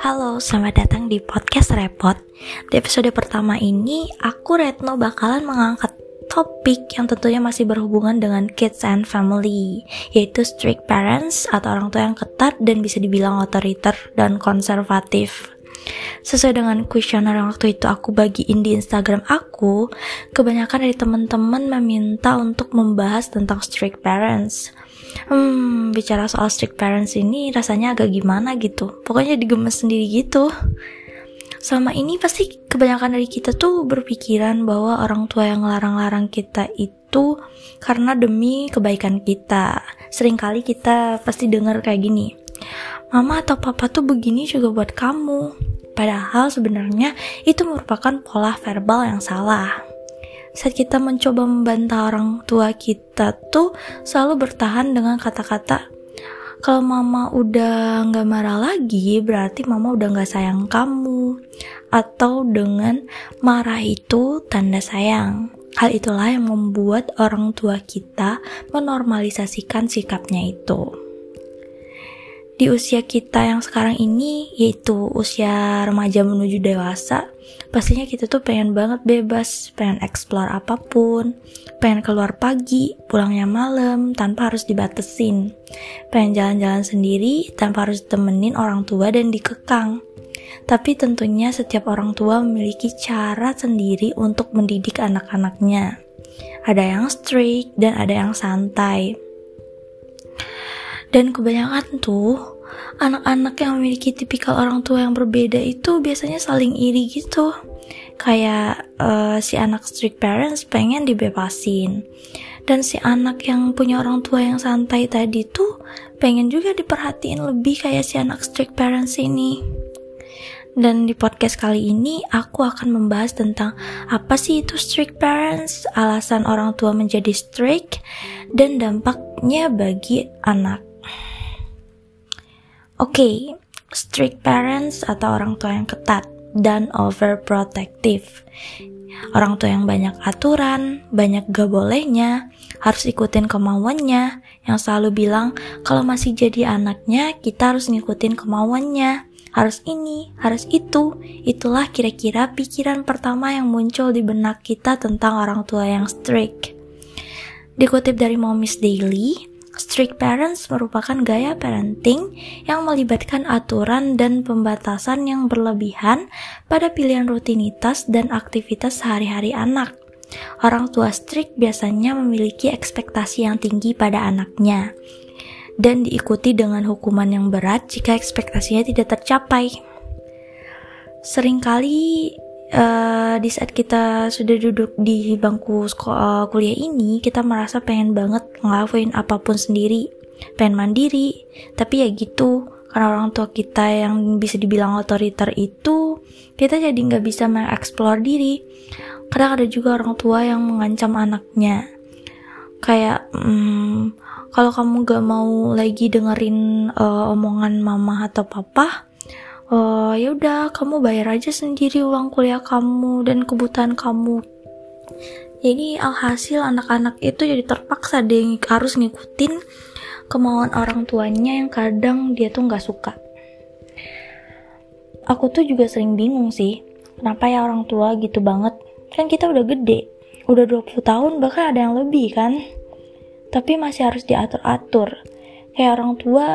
Halo, selamat datang di Podcast Repot. Di episode pertama ini, aku Retno bakalan mengangkat topik yang tentunya masih berhubungan dengan kids and family, yaitu strict parents atau orang tua yang ketat dan bisa dibilang otoriter dan konservatif. Sesuai dengan kuesioner yang waktu itu aku bagiin di Instagram aku, kebanyakan dari teman-teman meminta untuk membahas tentang strict parents. Bicara soal strict parents ini rasanya agak gimana gitu. Pokoknya digemes sendiri gitu. Selama ini pasti kebanyakan dari kita tuh berpikiran bahwa orang tua yang larang-larang kita itu karena demi kebaikan kita. Seringkali kita pasti dengar kayak gini, "Mama atau papa tuh begini juga buat kamu." Padahal sebenarnya itu merupakan pola verbal yang salah. Saat kita mencoba membantah orang tua kita tuh selalu bertahan dengan kata-kata, "Kalau mama udah gak marah lagi berarti mama udah gak sayang kamu," atau dengan "marah itu tanda sayang." Hal itulah yang membuat orang tua kita menormalisasikan sikapnya itu. Di usia kita yang sekarang ini, yaitu usia remaja menuju dewasa, pastinya kita tuh pengen banget bebas, pengen eksplor apapun, pengen keluar pagi, pulangnya malam tanpa harus dibatesin, pengen jalan-jalan sendiri tanpa harus temenin orang tua dan dikekang. Tapi tentunya setiap orang tua memiliki cara sendiri untuk mendidik anak-anaknya. Ada yang strict dan ada yang santai. Dan kebanyakan tuh, anak-anak yang memiliki tipikal orang tua yang berbeda itu biasanya saling iri gitu. Kayak si anak strict parents pengen dibebasin. Dan si anak yang punya orang tua yang santai tadi tuh pengen juga diperhatiin lebih kayak si anak strict parents ini. Dan di podcast kali ini, aku akan membahas tentang apa sih itu strict parents, alasan orang tua menjadi strict, dan dampaknya bagi anak. Oke, strict parents atau orang tua yang ketat dan overprotective. Orang tua yang banyak aturan, banyak gak bolehnya, harus ikutin kemauannya, yang selalu bilang kalau masih jadi anaknya kita harus ngikutin kemauannya, harus ini, harus itu. Itulah kira-kira pikiran pertama yang muncul di benak kita tentang orang tua yang strict. Dikutip dari Momis Daily, strict parents merupakan gaya parenting yang melibatkan aturan dan pembatasan yang berlebihan pada pilihan rutinitas dan aktivitas sehari-hari anak. Orang tua strict biasanya memiliki ekspektasi yang tinggi pada anaknya dan diikuti dengan hukuman yang berat jika ekspektasinya tidak tercapai. Seringkali di saat kita sudah duduk di bangku kuliah ini, kita merasa pengen banget ngelakuin apapun sendiri, pengen mandiri. Tapi ya gitu, karena orang tua kita yang bisa dibilang otoriter itu, kita jadi gak bisa mengeksplor diri. Kadang ada juga orang tua yang mengancam anaknya, kayak "Kalau kamu gak mau lagi dengerin omongan mama atau papa, ya udah kamu bayar aja sendiri uang kuliah kamu dan kebutuhan kamu." Jadi alhasil anak-anak itu jadi terpaksa deh harus ngikutin kemauan orang tuanya yang kadang dia tuh nggak suka. Aku tuh juga sering bingung sih, kenapa ya orang tua gitu banget? Kan kita udah gede, udah 20 tahun bahkan ada yang lebih kan, tapi masih harus diatur-atur. Kayak orang tua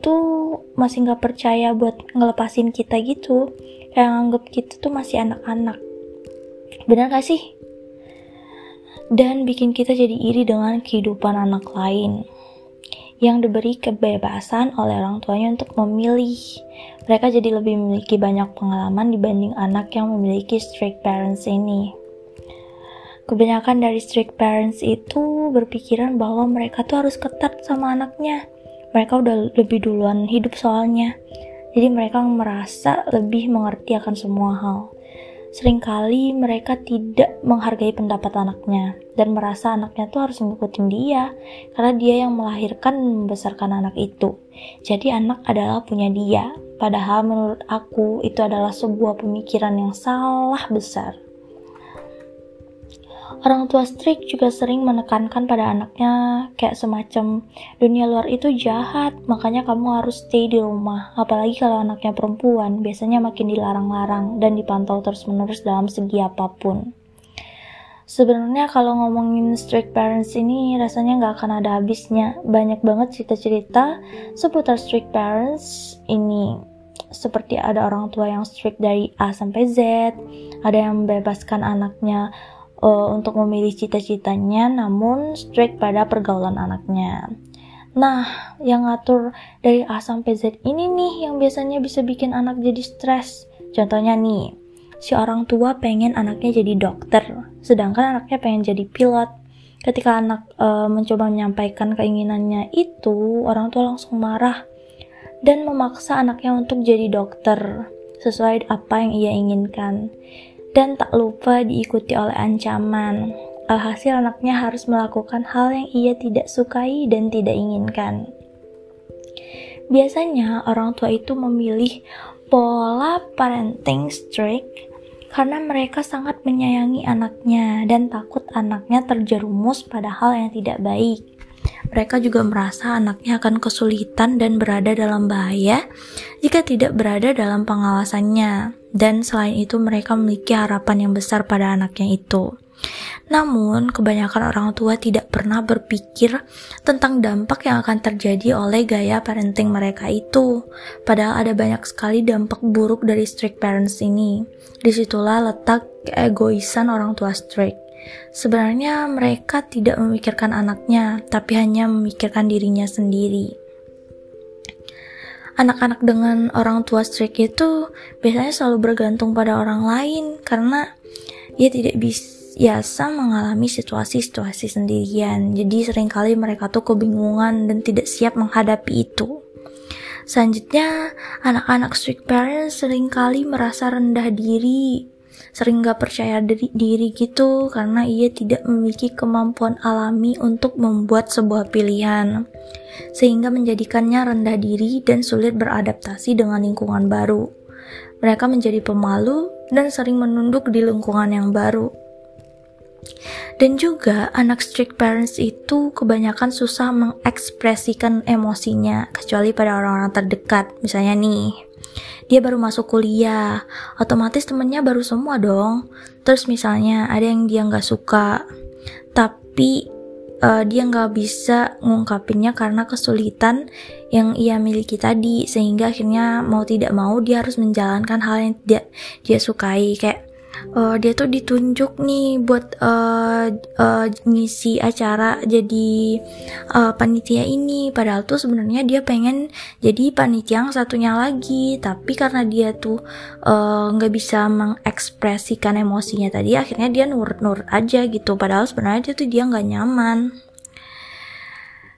tuh masih gak percaya buat ngelepasin kita gitu, kayak nganggep kita tuh masih anak-anak. Benar gak sih? Dan bikin kita jadi iri dengan kehidupan anak lain yang diberi kebebasan oleh orang tuanya untuk memilih. Mereka jadi lebih memiliki banyak pengalaman dibanding anak yang memiliki strict parents ini. Kebanyakan dari strict parents itu berpikiran bahwa mereka tuh harus ketat sama anaknya. Mereka udah lebih duluan hidup soalnya, jadi mereka merasa lebih mengerti akan semua hal. Seringkali mereka tidak menghargai pendapat anaknya dan merasa anaknya tuh harus ngikutin dia karena dia yang melahirkan dan membesarkan anak itu. Jadi anak adalah punya dia, padahal menurut aku itu adalah sebuah pemikiran yang salah besar. Orang tua strict juga sering menekankan pada anaknya kayak semacam dunia luar itu jahat, makanya kamu harus stay di rumah. Apalagi kalau anaknya perempuan, biasanya makin dilarang-larang dan dipantau terus-menerus dalam segi apapun. Sebenarnya kalau ngomongin strict parents ini rasanya nggak akan ada habisnya. Banyak banget cerita-cerita seputar strict parents ini. Seperti ada orang tua yang strict dari A sampai Z, ada yang membebaskan anaknya untuk memilih cita-citanya namun strict pada pergaulan anaknya. Nah, yang ngatur dari A sampai Z ini nih yang biasanya bisa bikin anak jadi stres. Contohnya nih, si orang tua pengen anaknya jadi dokter, sedangkan anaknya pengen jadi pilot. Ketika anak mencoba menyampaikan keinginannya itu, orang tua langsung marah dan memaksa anaknya untuk jadi dokter sesuai apa yang ia inginkan, dan tak lupa diikuti oleh ancaman. Alhasil anaknya harus melakukan hal yang ia tidak sukai dan tidak inginkan. Biasanya orang tua itu memilih pola parenting strict karena mereka sangat menyayangi anaknya dan takut anaknya terjerumus pada hal yang tidak baik. Mereka juga merasa anaknya akan kesulitan dan berada dalam bahaya jika tidak berada dalam pengawasannya. Dan selain itu mereka memiliki harapan yang besar pada anaknya itu. Namun, kebanyakan orang tua tidak pernah berpikir tentang dampak yang akan terjadi oleh gaya parenting mereka itu. Padahal ada banyak sekali dampak buruk dari strict parents ini. Disitulah letak keegoisan orang tua strict. Sebenarnya mereka tidak memikirkan anaknya, tapi hanya memikirkan dirinya sendiri. Anak-anak dengan orang tua strict itu biasanya selalu bergantung pada orang lain karena ia tidak biasa mengalami situasi-situasi sendirian. Jadi seringkali mereka tuh kebingungan dan tidak siap menghadapi itu. Selanjutnya, anak-anak strict parents seringkali merasa rendah diri, sering gak percaya diri gitu karena ia tidak memiliki kemampuan alami untuk membuat sebuah pilihan, sehingga menjadikannya rendah diri dan sulit beradaptasi dengan lingkungan baru. Mereka menjadi pemalu dan sering menunduk di lingkungan yang baru. Dan juga anak strict parents itu kebanyakan susah mengekspresikan emosinya, kecuali pada orang-orang terdekat. Misalnya nih, dia baru masuk kuliah, otomatis temennya baru semua dong. Terus misalnya ada yang dia gak suka, tapi dia gak bisa ngungkapinnya karena kesulitan yang ia miliki tadi, sehingga akhirnya mau tidak mau dia harus menjalankan hal yang dia sukai. Kayak dia tuh ditunjuk nih buat ngisi acara jadi panitia ini, padahal tuh sebenarnya dia pengen jadi panitia yang satunya lagi, tapi karena dia tuh nggak bisa mengekspresikan emosinya tadi, akhirnya dia nurut-nurut aja gitu, padahal sebenarnya dia nggak nyaman.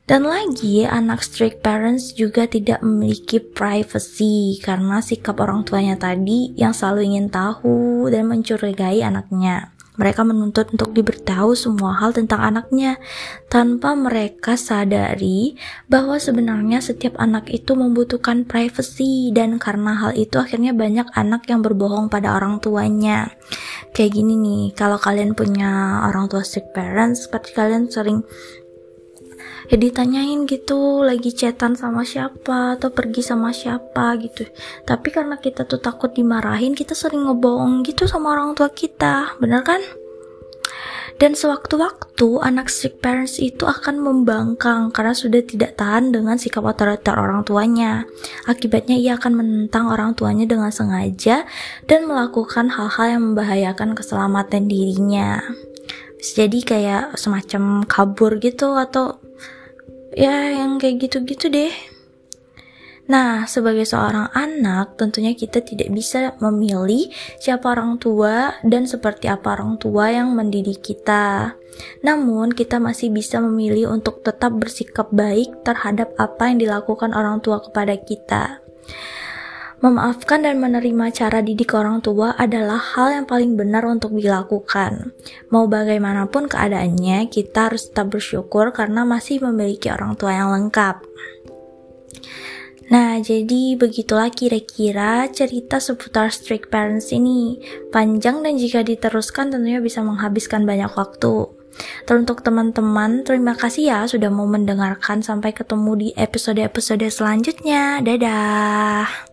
Dan lagi, anak strict parents juga tidak memiliki privacy karena sikap orang tuanya tadi yang selalu ingin tahu dan mencurigai anaknya. Mereka menuntut untuk diberitahu semua hal tentang anaknya tanpa mereka sadari bahwa sebenarnya setiap anak itu membutuhkan privacy, dan karena hal itu akhirnya banyak anak yang berbohong pada orang tuanya. Kayak gini nih, kalau kalian punya orang tua strict parents, pasti kalian sering ditanyain gitu lagi chatan sama siapa atau pergi sama siapa gitu, tapi karena kita tuh takut dimarahin, kita sering ngebohong gitu sama orang tua kita, bener kan? Dan sewaktu-waktu anak strict parents itu akan membangkang karena sudah tidak tahan dengan sikap otoriter orang tuanya. Akibatnya ia akan menentang orang tuanya dengan sengaja dan melakukan hal-hal yang membahayakan keselamatan dirinya. Jadi kayak semacam kabur gitu atau ya yang kayak gitu-gitu deh. Nah, sebagai seorang anak tentunya kita tidak bisa memilih siapa orang tua dan seperti apa orang tua yang mendidik kita. Namun kita masih bisa memilih untuk tetap bersikap baik terhadap apa yang dilakukan orang tua kepada kita. Memaafkan dan menerima cara didik orang tua adalah hal yang paling benar untuk dilakukan. Mau bagaimanapun keadaannya, kita harus tetap bersyukur karena masih memiliki orang tua yang lengkap. Nah, jadi begitulah kira-kira cerita seputar strict parents ini. Panjang dan jika diteruskan tentunya bisa menghabiskan banyak waktu. Teruntuk teman-teman, terima kasih ya sudah mau mendengarkan. Sampai ketemu di episode-episode selanjutnya. Dadah!